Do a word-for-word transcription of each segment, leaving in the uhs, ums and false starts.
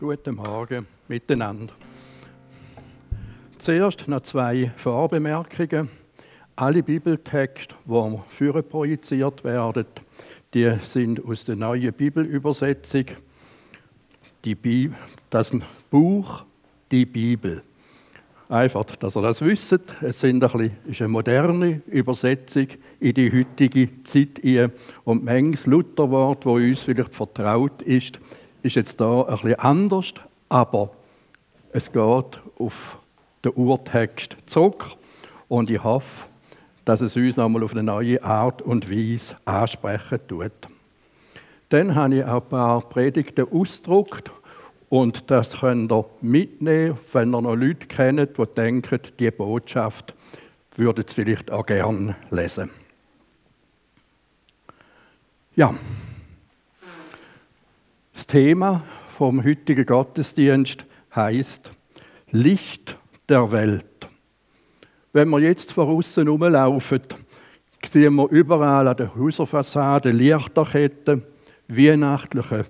Guten Morgen miteinander. Zuerst noch zwei Vorbemerkungen. Alle Bibeltexte, die vorher projiziert werden, die sind aus der neuen Bibelübersetzung. Die Bibel, das Buch, die Bibel. Einfach, dass ihr das wisst. Es sind ein bisschen, ist eine moderne Übersetzung in die heutige Zeit. Und manches Lutherwort, das uns vielleicht vertraut ist, ist jetzt da ein bisschen anders. Aber es geht auf den Urtext zurück. Und ich hoffe, dass es uns nochmal auf eine neue Art und Weise ansprechen tut. Dann habe ich auch ein paar Predigten ausgedruckt. Und das könnt ihr mitnehmen, wenn ihr noch Leute kennt, die denken, diese Botschaft würdet ihr vielleicht auch gerne lesen. Ja, das Thema vom heutigen Gottesdienst heisst Licht der Welt. Wenn wir jetzt von außen rumlaufen, sehen wir überall an den Häuserfassaden Lichterketten, weihnachtliche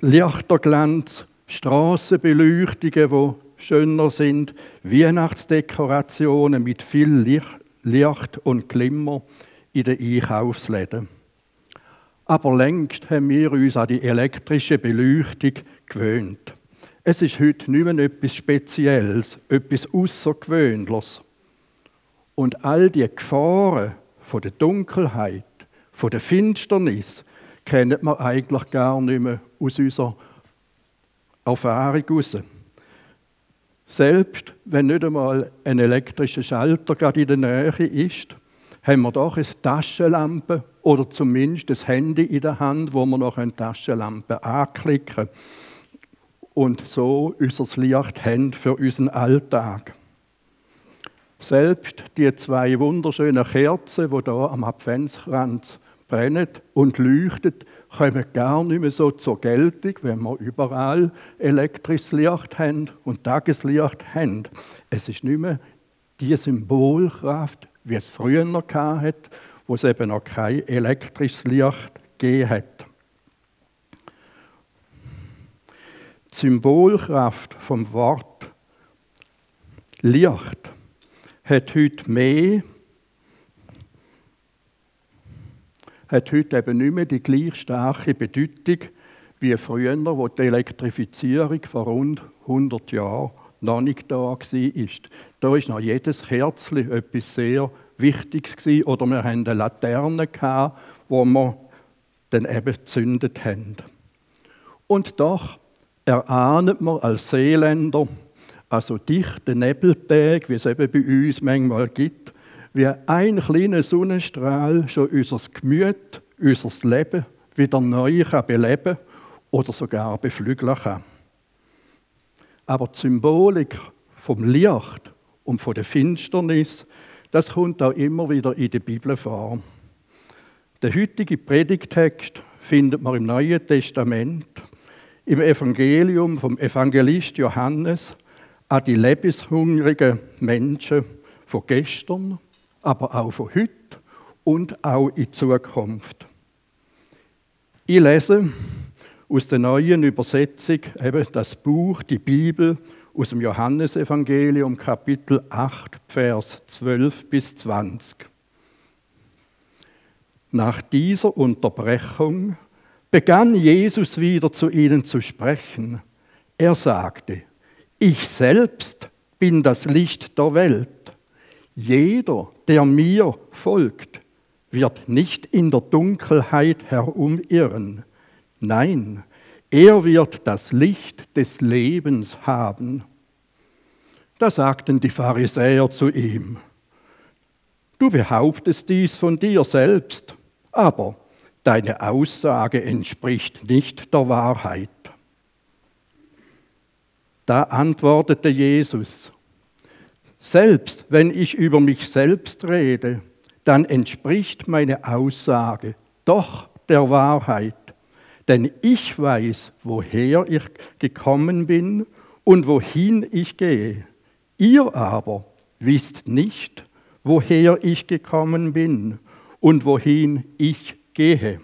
Lichterglanz, Strassenbeleuchtungen, die schöner sind, Weihnachtsdekorationen mit viel Licht und Glimmer in den Einkaufsläden. Aber längst haben wir uns an die elektrische Beleuchtung gewöhnt. Es ist heute nicht mehr etwas Spezielles, etwas Außergewöhnliches. Und all die Gefahren von der Dunkelheit, von der Finsternis, kennen wir eigentlich gar nicht mehr aus unserer Erfahrung heraus. Selbst wenn nicht einmal ein elektrischer Schalter gerade in der Nähe ist, haben wir doch eine Taschenlampe oder zumindest das Handy in der Hand, wo wir noch eine Taschenlampe anklicken und so unser Licht haben für unseren Alltag. Selbst die zwei wunderschönen Kerzen, die hier am Adventskranz brennen und leuchtet, kommen gar nicht mehr so zur Geltung, wenn wir überall elektrisches Licht haben und Tageslicht haben. Es ist nicht mehr die Symbolkraft, wie es früher noch hatte, wo es eben noch kein elektrisches Licht gegeben hat. Die Symbolkraft vom Wort Licht hat heute mehr hat heute eben nicht mehr die gleich starke Bedeutung wie früher, wo die Elektrifizierung vor rund hundert Jahren noch nicht da war. Da war noch jedes Kerzchen etwas sehr Wichtiges gewesen, oder wir hatten eine Laterne, die wir dann eben gezündet haben. Und doch erahnen wir als Seeländer, also dichte Nebeltäge, wie es eben bei uns manchmal gibt, wie ein kleiner Sonnenstrahl schon unser Gemüt, unser Leben wieder neu beleben oder sogar beflügeln kann. Aber die Symbolik vom Licht und von der Finsternis, das kommt auch immer wieder in der Bibel vor. Der heutige Predigtext findet man im Neuen Testament, im Evangelium vom Evangelist Johannes, an die lebenshungrigen Menschen von gestern, aber auch von heute und auch in Zukunft. Ich lese aus der neuen Übersetzung eben das Buch, die Bibel, aus dem Johannesevangelium, Kapitel acht, Vers zwölf bis zwanzig. Nach dieser Unterbrechung begann Jesus wieder zu ihnen zu sprechen. Er sagte: Ich selbst bin das Licht der Welt. Jeder, der mir folgt, wird nicht in der Dunkelheit herumirren. Nein, er wird das Licht des Lebens haben. Da sagten die Pharisäer zu ihm: Du behauptest dies von dir selbst, aber deine Aussage entspricht nicht der Wahrheit. Da antwortete Jesus: Selbst wenn ich über mich selbst rede, dann entspricht meine Aussage doch der Wahrheit. Denn ich weiß, woher ich gekommen bin und wohin ich gehe. Ihr aber wisst nicht, woher ich gekommen bin und wohin ich gehe.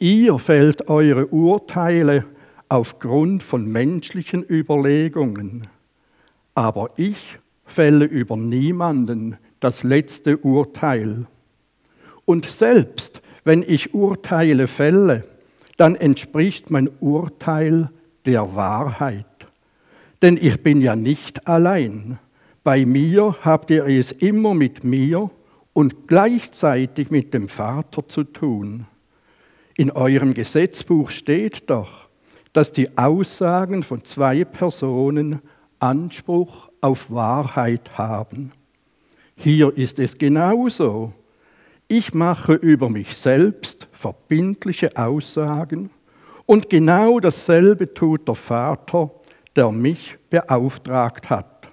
Ihr fällt eure Urteile aufgrund von menschlichen Überlegungen. Aber ich fälle über niemanden das letzte Urteil. Und selbst wenn ich Urteile fälle, dann entspricht mein Urteil der Wahrheit. Denn ich bin ja nicht allein. Bei mir habt ihr es immer mit mir und gleichzeitig mit dem Vater zu tun. In eurem Gesetzbuch steht doch, dass die Aussagen von zwei Personen Anspruch auf Wahrheit haben. Hier ist es genauso. Ich mache über mich selbst verbindliche Aussagen und genau dasselbe tut der Vater, der mich beauftragt hat.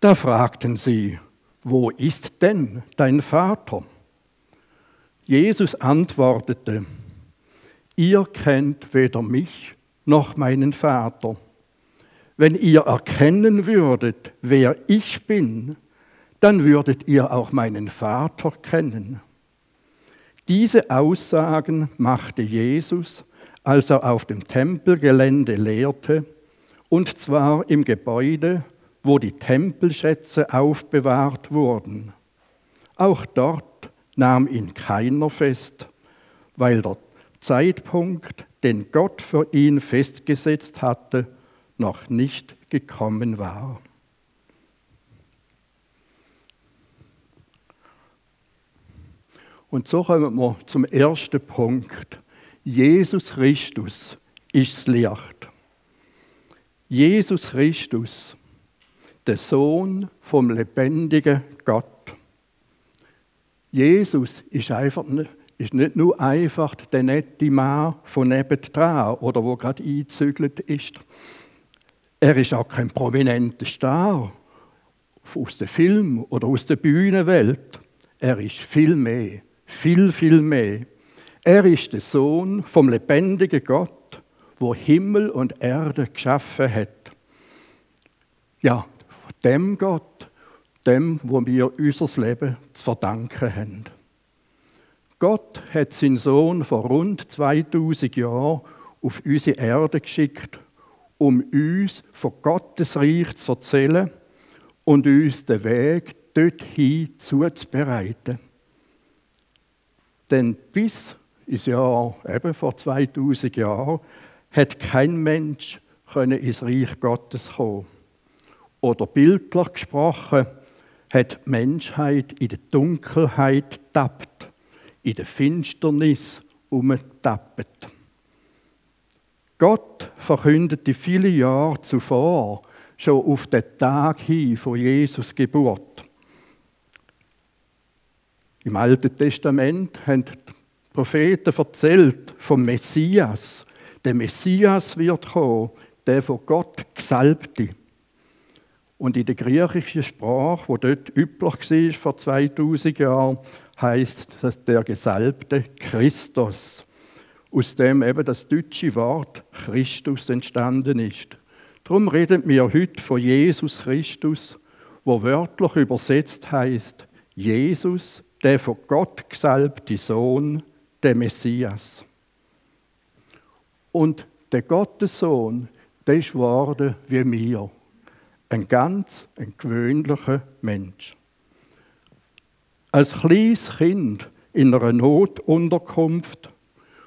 Da fragten sie, wo ist denn dein Vater? Jesus antwortete, ihr kennt weder mich noch meinen Vater. Wenn ihr erkennen würdet, wer ich bin, dann würdet ihr auch meinen Vater kennen. Diese Aussagen machte Jesus, als er auf dem Tempelgelände lehrte, und zwar im Gebäude, wo die Tempelschätze aufbewahrt wurden. Auch dort nahm ihn keiner fest, weil der Zeitpunkt, den Gott für ihn festgesetzt hatte, noch nicht gekommen war. Und so kommen wir zum ersten Punkt. Jesus Christus ist das Licht. Jesus Christus, der Sohn vom lebendigen Gott. Jesus ist einfach nicht, ist nicht nur einfach der nette Mann von nebendran oder der gerade eingezügelt ist. Er ist auch kein prominenter Star aus dem Film oder aus der Bühnenwelt. Er ist viel mehr, viel, viel mehr. Er ist der Sohn vom lebendigen Gott, der Himmel und Erde geschaffen hat. Ja, dem Gott, dem, wo wir unser Leben zu verdanken haben. Gott hat seinen Sohn vor rund zweitausend Jahren auf unsere Erde geschickt, um uns von Gottes Reich zu erzählen und uns den Weg dorthin zuzubereiten. Denn bis ins Jahr, eben vor zweitausend Jahren, hat kein Mensch können ins Reich Gottes kommen. Oder bildlich gesprochen, hat die Menschheit in der Dunkelheit getappt, in der Finsternis umgetappt. Gott verkündete viele Jahre zuvor, schon auf den Tag hin von Jesus' Geburt. Im Alten Testament haben die Propheten erzählt vom Messias. Der Messias wird kommen, der von Gott Gesalbte. Und in der griechischen Sprache, die dort üblich war vor zweitausend Jahren, heisst dass der Gesalbte Christus. Aus dem eben das deutsche Wort Christus entstanden ist. Darum reden wir heute von Jesus Christus, wo wörtlich übersetzt heißt Jesus, der von Gott gesalbte Sohn, der Messias. Und der Gottessohn, der ist geworden wie wir. Ein ganz ein gewöhnlicher Mensch. Als kleines Kind in einer Notunterkunft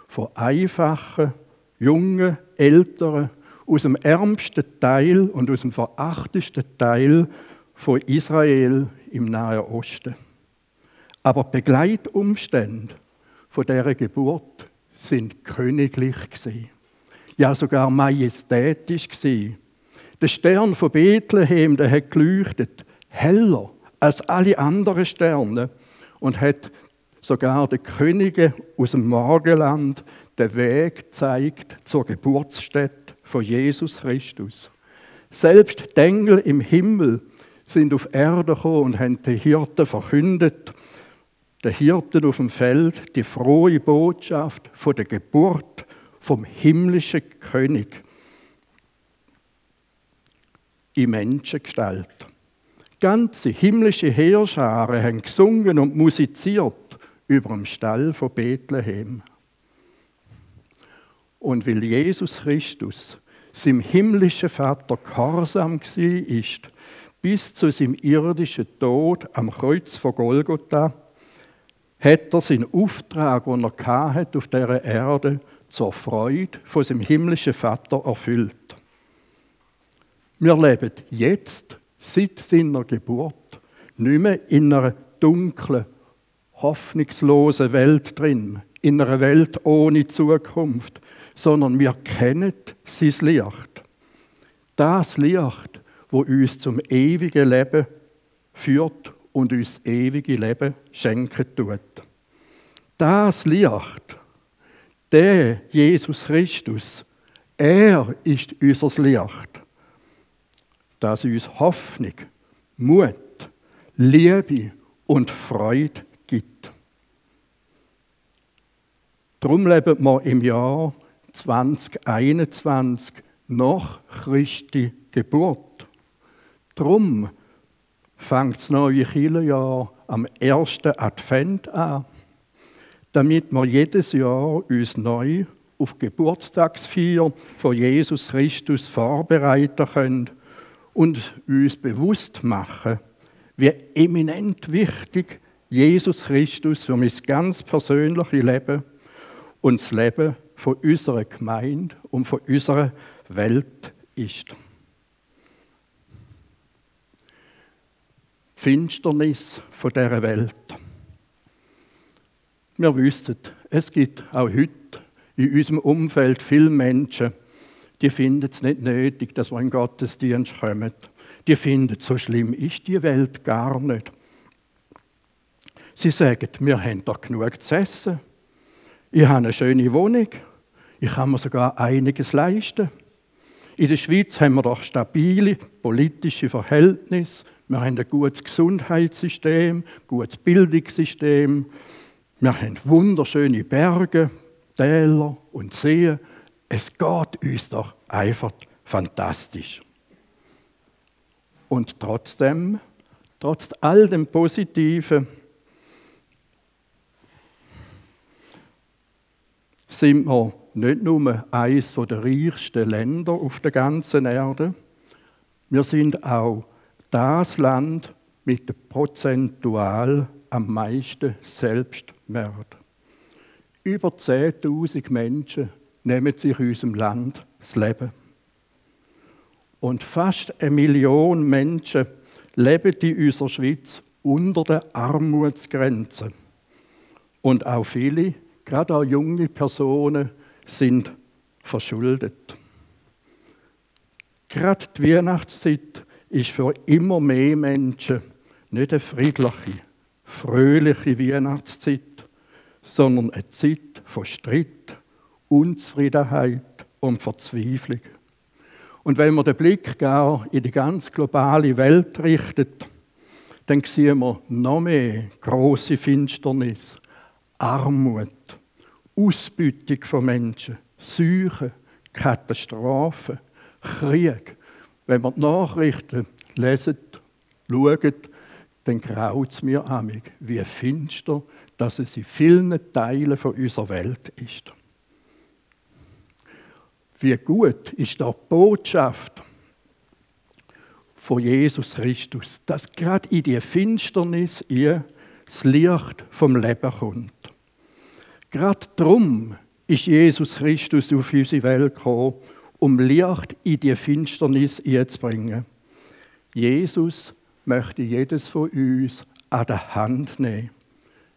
von einfachen, jungen Eltern aus dem ärmsten Teil und aus dem verachtesten Teil von Israel im Nahen Osten. Aber die Begleitumstände von dieser Geburt sind königlich gewesen. Ja, sogar majestätisch gewesen. Der Stern von Bethlehem, der hat geleuchtet, heller als alle anderen Sterne und hat sogar den Königen aus dem Morgenland den Weg gezeigt zur Geburtsstätte von Jesus Christus. Selbst die Engel im Himmel sind auf Erde gekommen und haben den Hirten verkündet, den Hirten auf dem Feld, die frohe Botschaft von der Geburt vom himmlischen König. In Menschengestalt. Ganze himmlische Heerscharen haben gesungen und musiziert über dem Stall von Bethlehem. und weil Jesus Christus seinem himmlischen Vater gehorsam war, bis zu seinem irdischen Tod am Kreuz von Golgotha, hat er seinen Auftrag, den er hatte auf dieser Erde hatte, zur Freude von seinem himmlischen Vater erfüllt. Wir leben jetzt, seit seiner Geburt, nicht mehr in einer dunklen, hoffnungslosen Welt drin, in einer Welt ohne Zukunft, sondern wir kennen sein Licht. Das Licht, das uns zum ewigen Leben führt und uns das ewige Leben schenken tut. Das Licht, der Jesus Christus, er ist unser Licht, das uns Hoffnung, Mut, Liebe und Freude gibt. Darum leben wir im Jahr zwanzig einundzwanzig nach Christi Geburt. Darum fängt das neue Kirchenjahr am ersten Advent an, damit wir jedes Jahr uns neu auf die Geburtstagsfeier von Jesus Christus vorbereiten können und uns bewusst machen, wie eminent wichtig Jesus Christus für mein ganz persönliches Leben und das Leben von unserer Gemeinde und von unserer Welt ist. Die Finsternis von dieser Welt. Wir wissen, es gibt auch heute in unserem Umfeld viele Menschen, die finden es nicht nötig, dass wir in den Gottesdienst kommen. Die finden, so schlimm ist die Welt gar nicht. Sie sagen, wir haben doch genug zu essen. Ich habe eine schöne Wohnung. Ich kann mir sogar einiges leisten. In der Schweiz haben wir doch stabile politische Verhältnisse. Wir haben ein gutes Gesundheitssystem, ein gutes Bildungssystem. Wir haben wunderschöne Berge, Täler und Seen. Es geht uns doch einfach fantastisch. Und trotzdem, trotz all dem Positiven, sind wir nicht nur eines der reichsten Länder auf der ganzen Erde, wir sind auch das Land mit prozentual am meisten Selbstmord. Über zehntausend Menschen nehmen sich in unserem Land das Leben. Und fast eine Million Menschen leben in unserer Schweiz unter der Armutsgrenze. Und auch viele, gerade auch junge Personen, sind verschuldet. Gerade die Weihnachtszeit ist für immer mehr Menschen nicht eine friedliche, fröhliche Weihnachtszeit, sondern eine Zeit von Streit, Unzufriedenheit und Verzweiflung. Und wenn man den Blick gar in die ganz globale Welt richtet, dann sehen wir noch mehr grosse Finsternis, Armut, Ausbeutung von Menschen, Seuchen, Katastrophen, Krieg. Wenn wir die Nachrichten lesen, schauen, dann graut es mir amig, wie finster, dass es in vielen Teilen von unserer Welt ist. Wie gut ist da die Botschaft von Jesus Christus, dass gerade in die Finsternis ihr das Licht vom Leben kommt. Gerade darum ist Jesus Christus auf unsere Welt gekommen, um Licht in die Finsternis zu bringen. Jesus möchte jedes von uns an der Hand nehmen,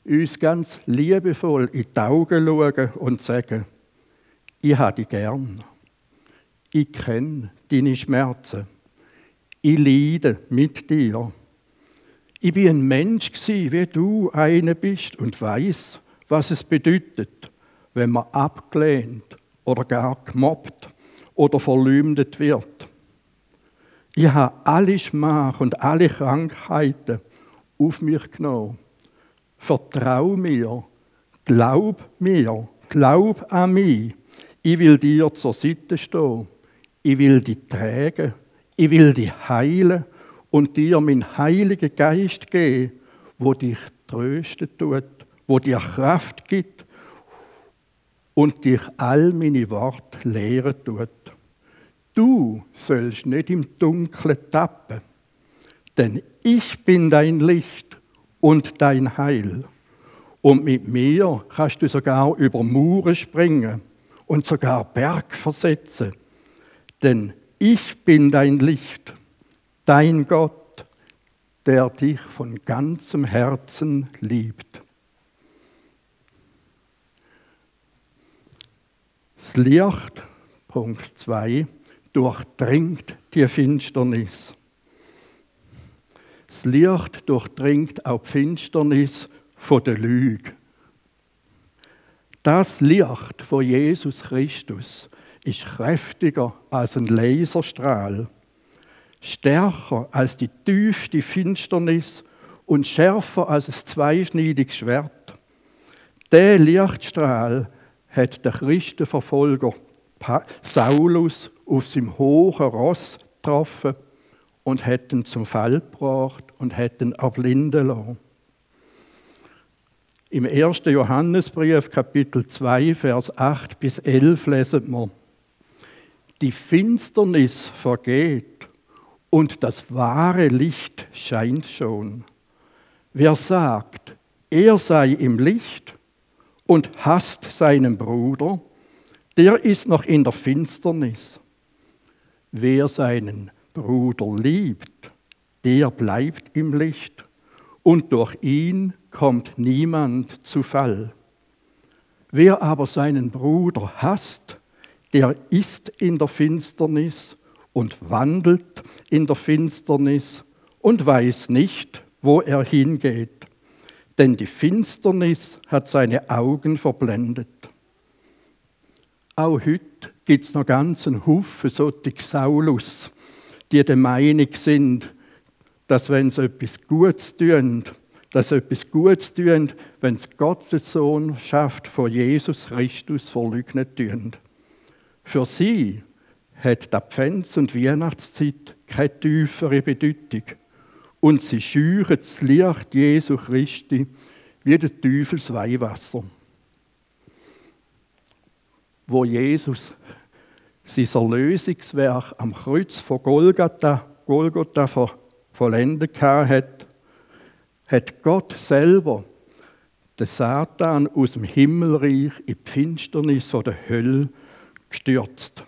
uns ganz liebevoll in die Augen schauen und sagen, ich habe dich gern. Ich kenne deine Schmerzen. Ich leide mit dir. Ich war ein Mensch, wie du einer bist und weiss, was es bedeutet, wenn man abgelehnt oder gar gemobbt oder verleumdet wird. Ich habe alle Schmach und alle Krankheiten auf mich genommen. Vertrau mir, glaub mir, glaub an mich. Ich will dir zur Seite stehen. Ich will dich tragen. Ich will dich heilen und dir meinen Heiligen Geist geben, der dich trösten tut, der dir Kraft gibt und dich all meine Worte lehren tut. Du sollst nicht im Dunkeln tappen, denn ich bin dein Licht und dein Heil. Und mit mir kannst du sogar über Mauern springen und sogar Berg versetzen. Denn ich bin dein Licht, dein Gott, der dich von ganzem Herzen liebt. Das Licht, Punkt zwei, durchdringt die Finsternis. Das Licht durchdringt auch die Finsternis von der Lüge. Das Licht von Jesus Christus ist kräftiger als ein Laserstrahl, stärker als die tiefste Finsternis und schärfer als ein zweischneidiges Schwert. Der Lichtstrahl hat der Christenverfolger Saulus auf seinem hohen Ross getroffen und hat ihn zum Fall gebracht und hat ihn erblinden lassen. Im ersten Johannesbrief, Kapitel zwei, Vers acht bis elf, lesen wir: Die Finsternis vergeht und das wahre Licht scheint schon. Wer sagt, er sei im Licht und hasst seinen Bruder, der ist noch in der Finsternis. Wer seinen Bruder liebt, der bleibt im Licht und durch ihn kommt niemand zu Fall. Wer aber seinen Bruder hasst, der ist in der Finsternis und wandelt in der Finsternis und weiß nicht, wo er hingeht, denn die Finsternis hat seine Augen verblendet. Auch heute gibt es noch ganz einen Haufen solche Saulus, die der Meinung sind, dass wenn sie etwas Gutes tun, dass etwas Gutes tun, wenn es Gottes Sohnschaft von Jesus Christus verleugnet tun. Für sie hat die Advents- und Weihnachtszeit keine tiefere Bedeutung und sie scheuchen das Licht Jesu Christi wie der Teufel das Weihwasser. Wo Jesus sein Erlösungswerk am Kreuz von Golgatha, Golgatha vollendet hat, hat Gott selber den Satan aus dem Himmelreich in die Finsternis der Hölle gestürzt.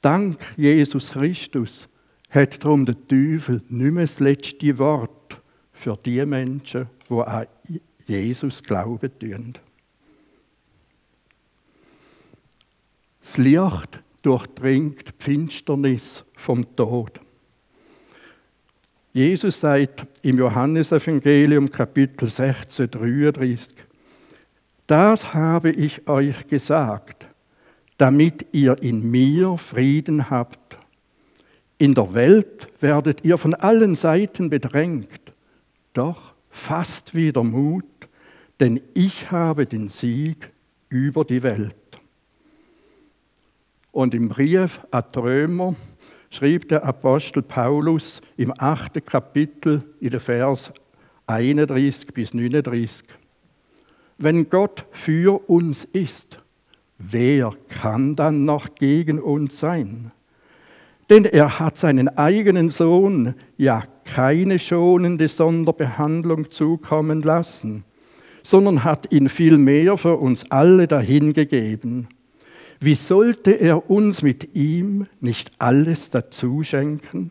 Dank Jesus Christus hat darum der Teufel nicht mehr das letzte Wort für die Menschen, die an Jesus glauben tun. Das Licht durchdringt die Finsternis vom Tod. Jesus sagt im Johannesevangelium Kapitel sechzehn, dreiunddreißig: Das habe ich euch gesagt, damit ihr in mir Frieden habt. In der Welt werdet ihr von allen Seiten bedrängt, doch fasst wieder Mut, denn ich habe den Sieg über die Welt. Und im Brief an die Römer schrieb der Apostel Paulus im achten Kapitel in den Vers einunddreißig bis neununddreißig: Wenn Gott für uns ist, wer kann dann noch gegen uns sein? Denn er hat seinen eigenen Sohn ja keine schonende Sonderbehandlung zukommen lassen, sondern hat ihn vielmehr für uns alle dahingegeben. Wie sollte er uns mit ihm nicht alles dazu schenken?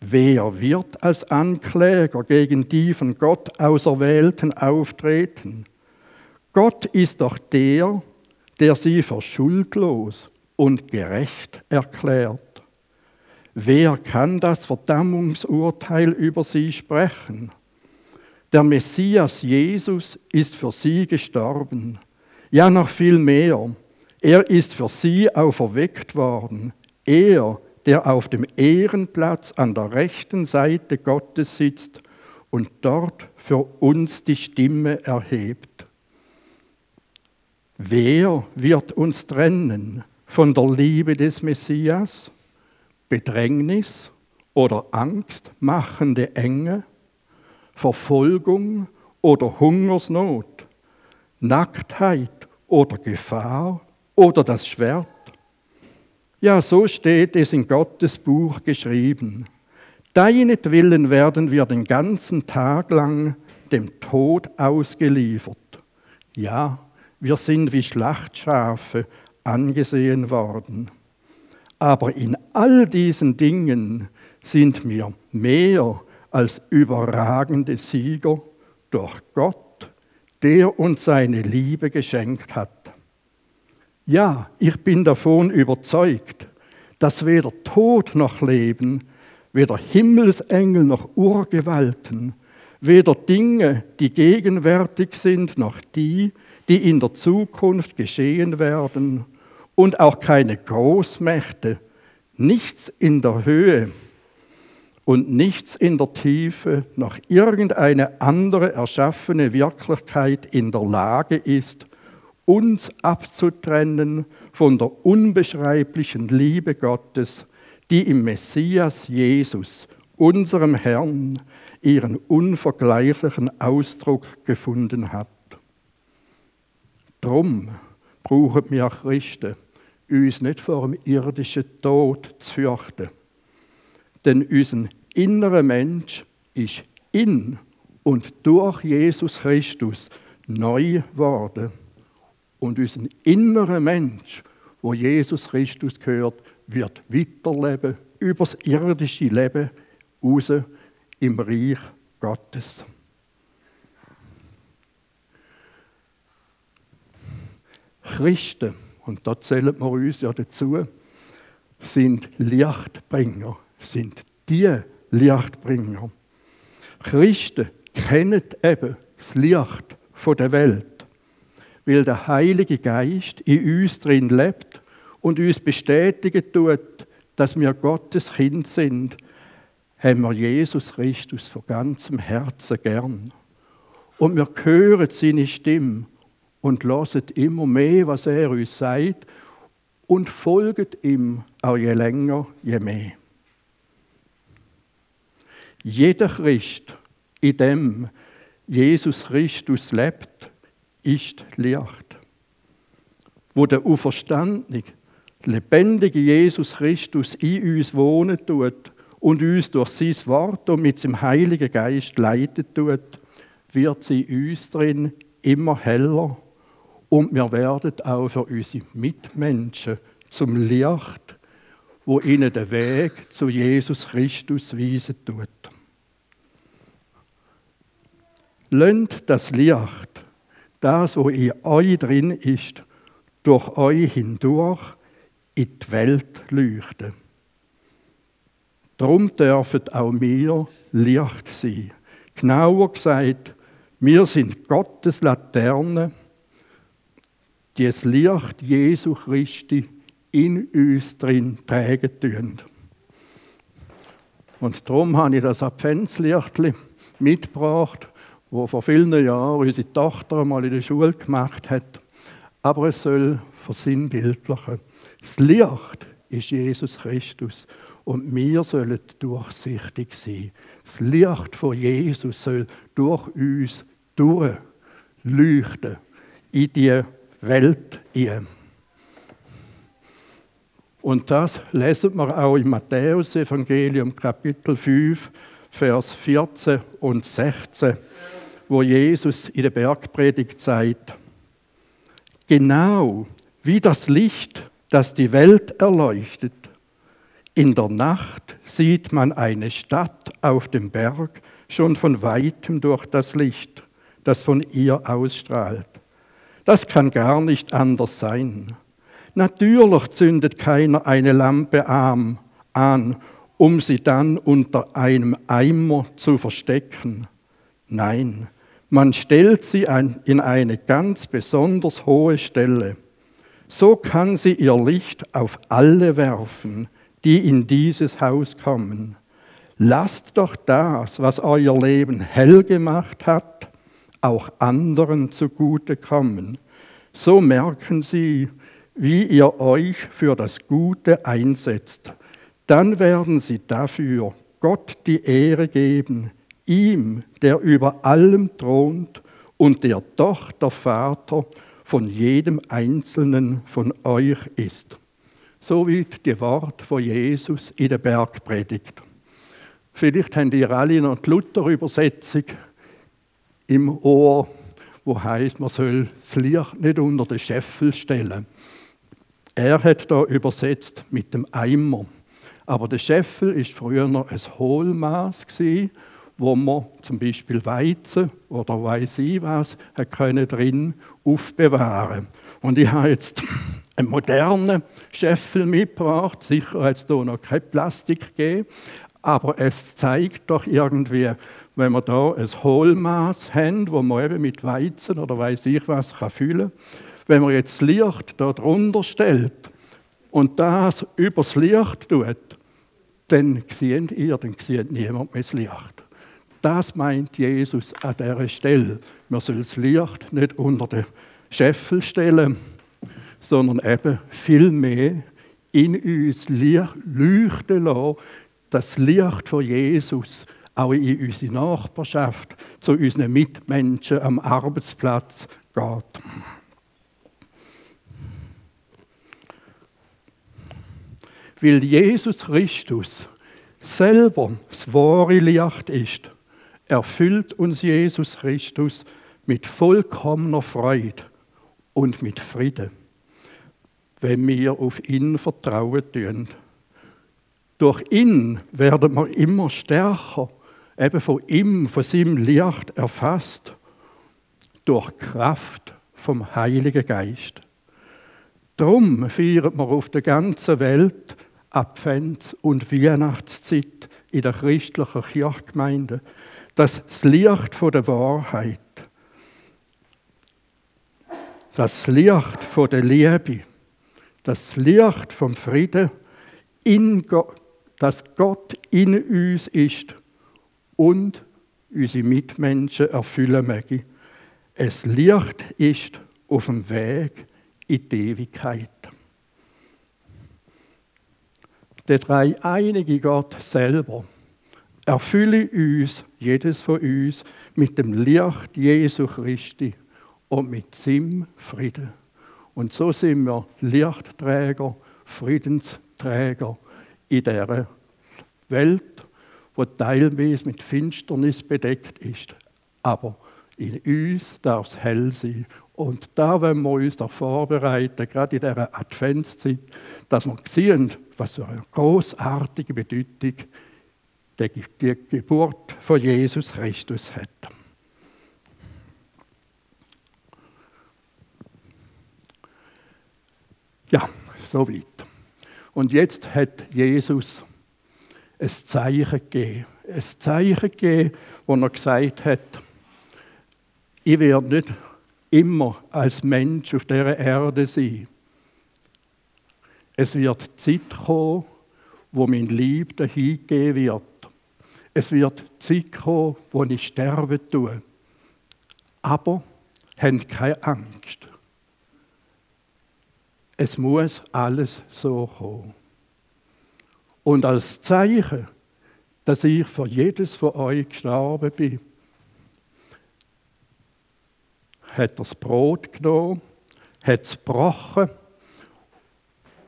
Wer wird als Ankläger gegen die von Gott Auserwählten auftreten? Gott ist doch der, der sie für schuldlos und gerecht erklärt. Wer kann das Verdammungsurteil über sie sprechen? Der Messias Jesus ist für sie gestorben, ja noch viel mehr. Er ist für sie auferweckt worden, er, der auf dem Ehrenplatz an der rechten Seite Gottes sitzt und dort für uns die Stimme erhebt. Wer wird uns trennen von der Liebe des Messias? Bedrängnis oder angstmachende Enge? Verfolgung oder Hungersnot? Nacktheit oder Gefahr oder das Schwert. Ja, so steht es in Gottes Buch geschrieben. Deinetwillen werden wir den ganzen Tag lang dem Tod ausgeliefert. Ja, wir sind wie Schlachtschafe angesehen worden. Aber in all diesen Dingen sind wir mehr als überragende Sieger durch Gott, der uns seine Liebe geschenkt hat. Ja, ich bin davon überzeugt, dass weder Tod noch Leben, weder Himmelsengel noch Urgewalten, weder Dinge, die gegenwärtig sind, noch die, die in der Zukunft geschehen werden, und auch keine Großmächte, nichts in der Höhe und nichts in der Tiefe, noch irgendeine andere erschaffene Wirklichkeit in der Lage ist, uns abzutrennen von der unbeschreiblichen Liebe Gottes, die im Messias Jesus, unserem Herrn, ihren unvergleichlichen Ausdruck gefunden hat. Drum brauchen wir Christen, uns nicht vor dem irdischen Tod zu fürchten. Denn unser innerer Mensch ist in und durch Jesus Christus neu geworden. Und unser innerer Mensch, wo Jesus Christus gehört, wird weiterleben, übers irdische Leben raus im Reich Gottes. Christen, und da zählen wir uns ja dazu, sind Lichtbringer, sind die Lichtbringer. Christen kennen eben das Licht der Welt, weil der Heilige Geist in uns drin lebt und uns bestätigen tut, dass wir Gottes Kind sind, haben wir Jesus Christus von ganzem Herzen gern. Und wir hören seine Stimme und hören immer mehr, was er uns sagt, und folgen ihm auch je länger, je mehr. Jeder Christ, in dem Jesus Christus lebt, ist Licht. Wo der auferstandene, lebendige Jesus Christus in uns wohnen tut und uns durch sein Wort und mit seinem Heiligen Geist leiten tut, wird sie in uns drin immer heller. Und wir werden auch für unsere Mitmenschen zum Licht, wo ihnen den Weg zu Jesus Christus weisen tut. Lönnt das Licht, das, was in euch drin ist, durch euch hindurch in die Welt leuchten. Darum dürfen auch wir Licht sein. Genauer gesagt, wir sind Gottes Laterne, die das Licht Jesu Christi in uns drin prägen tun. Und darum habe ich das Adventslichtli mitgebracht, das vor vielen Jahren unsere Tochter mal in der Schule gemacht hat. Aber es soll versinnbildlichen. Das Licht ist Jesus Christus. Und wir sollen durchsichtig sein. Das Licht von Jesus soll durch uns durchleuchten in die Welt. Und das lesen wir auch im Matthäus-Evangelium, Kapitel fünf, Vers vierzehn und sechzehn, wo Jesus in der Bergpredigt sagt: Genau wie das Licht, das die Welt erleuchtet, in der Nacht sieht man eine Stadt auf dem Berg schon von Weitem durch das Licht, das von ihr ausstrahlt. Das kann gar nicht anders sein. Natürlich zündet keiner eine Lampe an, um sie dann unter einem Eimer zu verstecken. Nein, man stellt sie in eine ganz besonders hohe Stelle. So kann sie ihr Licht auf alle werfen, die in dieses Haus kommen. Lasst doch das, was euer Leben hell gemacht hat, auch anderen zugute kommen. So merken sie, wie ihr euch für das Gute einsetzt. Dann werden sie dafür Gott die Ehre geben, ihm, der über allem thront und der doch der Vater von jedem Einzelnen von euch ist. Soweit die Worte von Jesus in der Bergpredigt. Vielleicht habt ihr alle noch die Luther-Übersetzung im Ohr, wo heißt, man soll das Licht nicht unter den Scheffel stellen. Er hat da übersetzt mit dem Eimer. Aber der Scheffel war früher noch ein Hohlmaß, wo man zum Beispiel Weizen oder weiss ich was drin aufbewahren. Und ich habe jetzt einen modernen Scheffel mitgebracht. Sicher hat es hier noch kein Plastik gegeben. Aber es zeigt doch irgendwie, wenn wir hier ein Hohlmaß haben, wo man eben mit Weizen oder weiss ich was füllen kann. Wenn man jetzt das Licht da drunter stellt und das über das Licht tut, dann seht ihr, dann sieht niemand mehr das Licht. Das meint Jesus an dieser Stelle. Man soll das Licht nicht unter den Scheffel stellen, sondern eben viel mehr in uns leuchten lassen, das Licht von Jesus auch in unsere Nachbarschaft, zu unseren Mitmenschen am Arbeitsplatz geht. Weil Jesus Christus selber das wahre Licht ist, erfüllt uns Jesus Christus mit vollkommener Freude und mit Frieden, wenn wir auf ihn vertrauen tun. Durch ihn werden wir immer stärker, eben von ihm, von seinem Licht erfasst, durch die Kraft vom Heiligen Geist. Darum feiern wir auf der ganzen Welt Advents- und Weihnachtszeit in der christlichen Kirchgemeinde, dass das Licht von der Wahrheit, das Licht von der Liebe, das Licht vom Frieden, in Gott, dass Gott in uns ist und unsere Mitmenschen erfüllen möge. Es Licht ist auf dem Weg in die Ewigkeit. Der dreieinige Gott selber erfülle uns, jedes von uns, mit dem Licht Jesu Christi und mit seinem Frieden. Und so sind wir Lichtträger, Friedensträger in dieser Welt, die teilweise mit Finsternis bedeckt ist. Aber in uns darf es hell sein. Und da wollen wir uns da vorbereiten, gerade in dieser Adventszeit, dass wir sehen, was für eine großartige Bedeutung die Geburt von Jesus Christus hat. Ja, soweit. Und jetzt hat Jesus ein Zeichen gegeben. Ein Zeichen gegeben, wo er gesagt hat, ich werde nicht immer als Mensch auf dieser Erde sein. Es wird die Zeit kommen, wo mein Lieb dahingegeben wird. Es wird die Zeit kommen, wo ich sterben tue. Aber habt keine Angst. Es muss alles so kommen. Und als Zeichen, dass ich für jedes von euch gestorben bin, hat er das Brot genommen, hat es gebrochen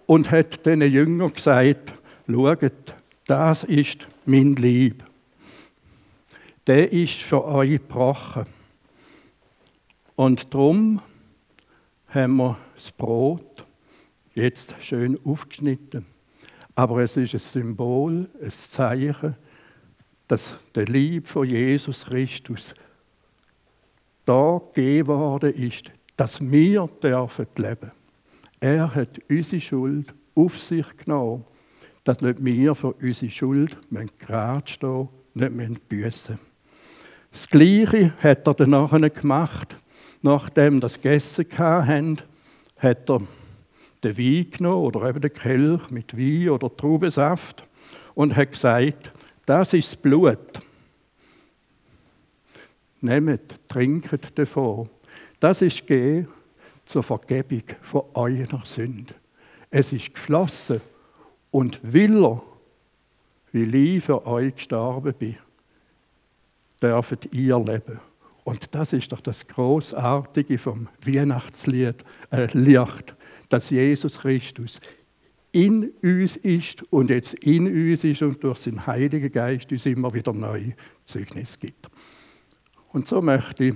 und hat den Jüngern gesagt, schaut, das ist mein Leib. Der ist für euch gebrochen. Und darum haben wir das Brot jetzt schön aufgeschnitten. Aber es ist ein Symbol, ein Zeichen, dass der Leib von Jesus Christus da gegeben worden ist, dass wir dürfen leben. Er hat unsere Schuld auf sich genommen, dass nicht wir für unsere Schuld gerade stehen, nicht büssen müssen. Das Gleiche hat er danach gemacht. Nachdem das gegessen haben, hat er den Wein genommen oder eben den Kelch mit Wein oder Traubensaft und hat gesagt, das ist das Blut. Nehmt, trinket davon. Das ist gegeben zur Vergebung von eurer Sünde. Es ist geflossen und will er, weil ich für euch gestorben bin, dürft ihr leben. Und das ist doch das Großartige vom Weihnachtslied, äh, Licht, dass Jesus Christus in uns ist und jetzt in uns ist und durch seinen Heiligen Geist uns immer wieder neue Zeugnis gibt. Und so möchte ich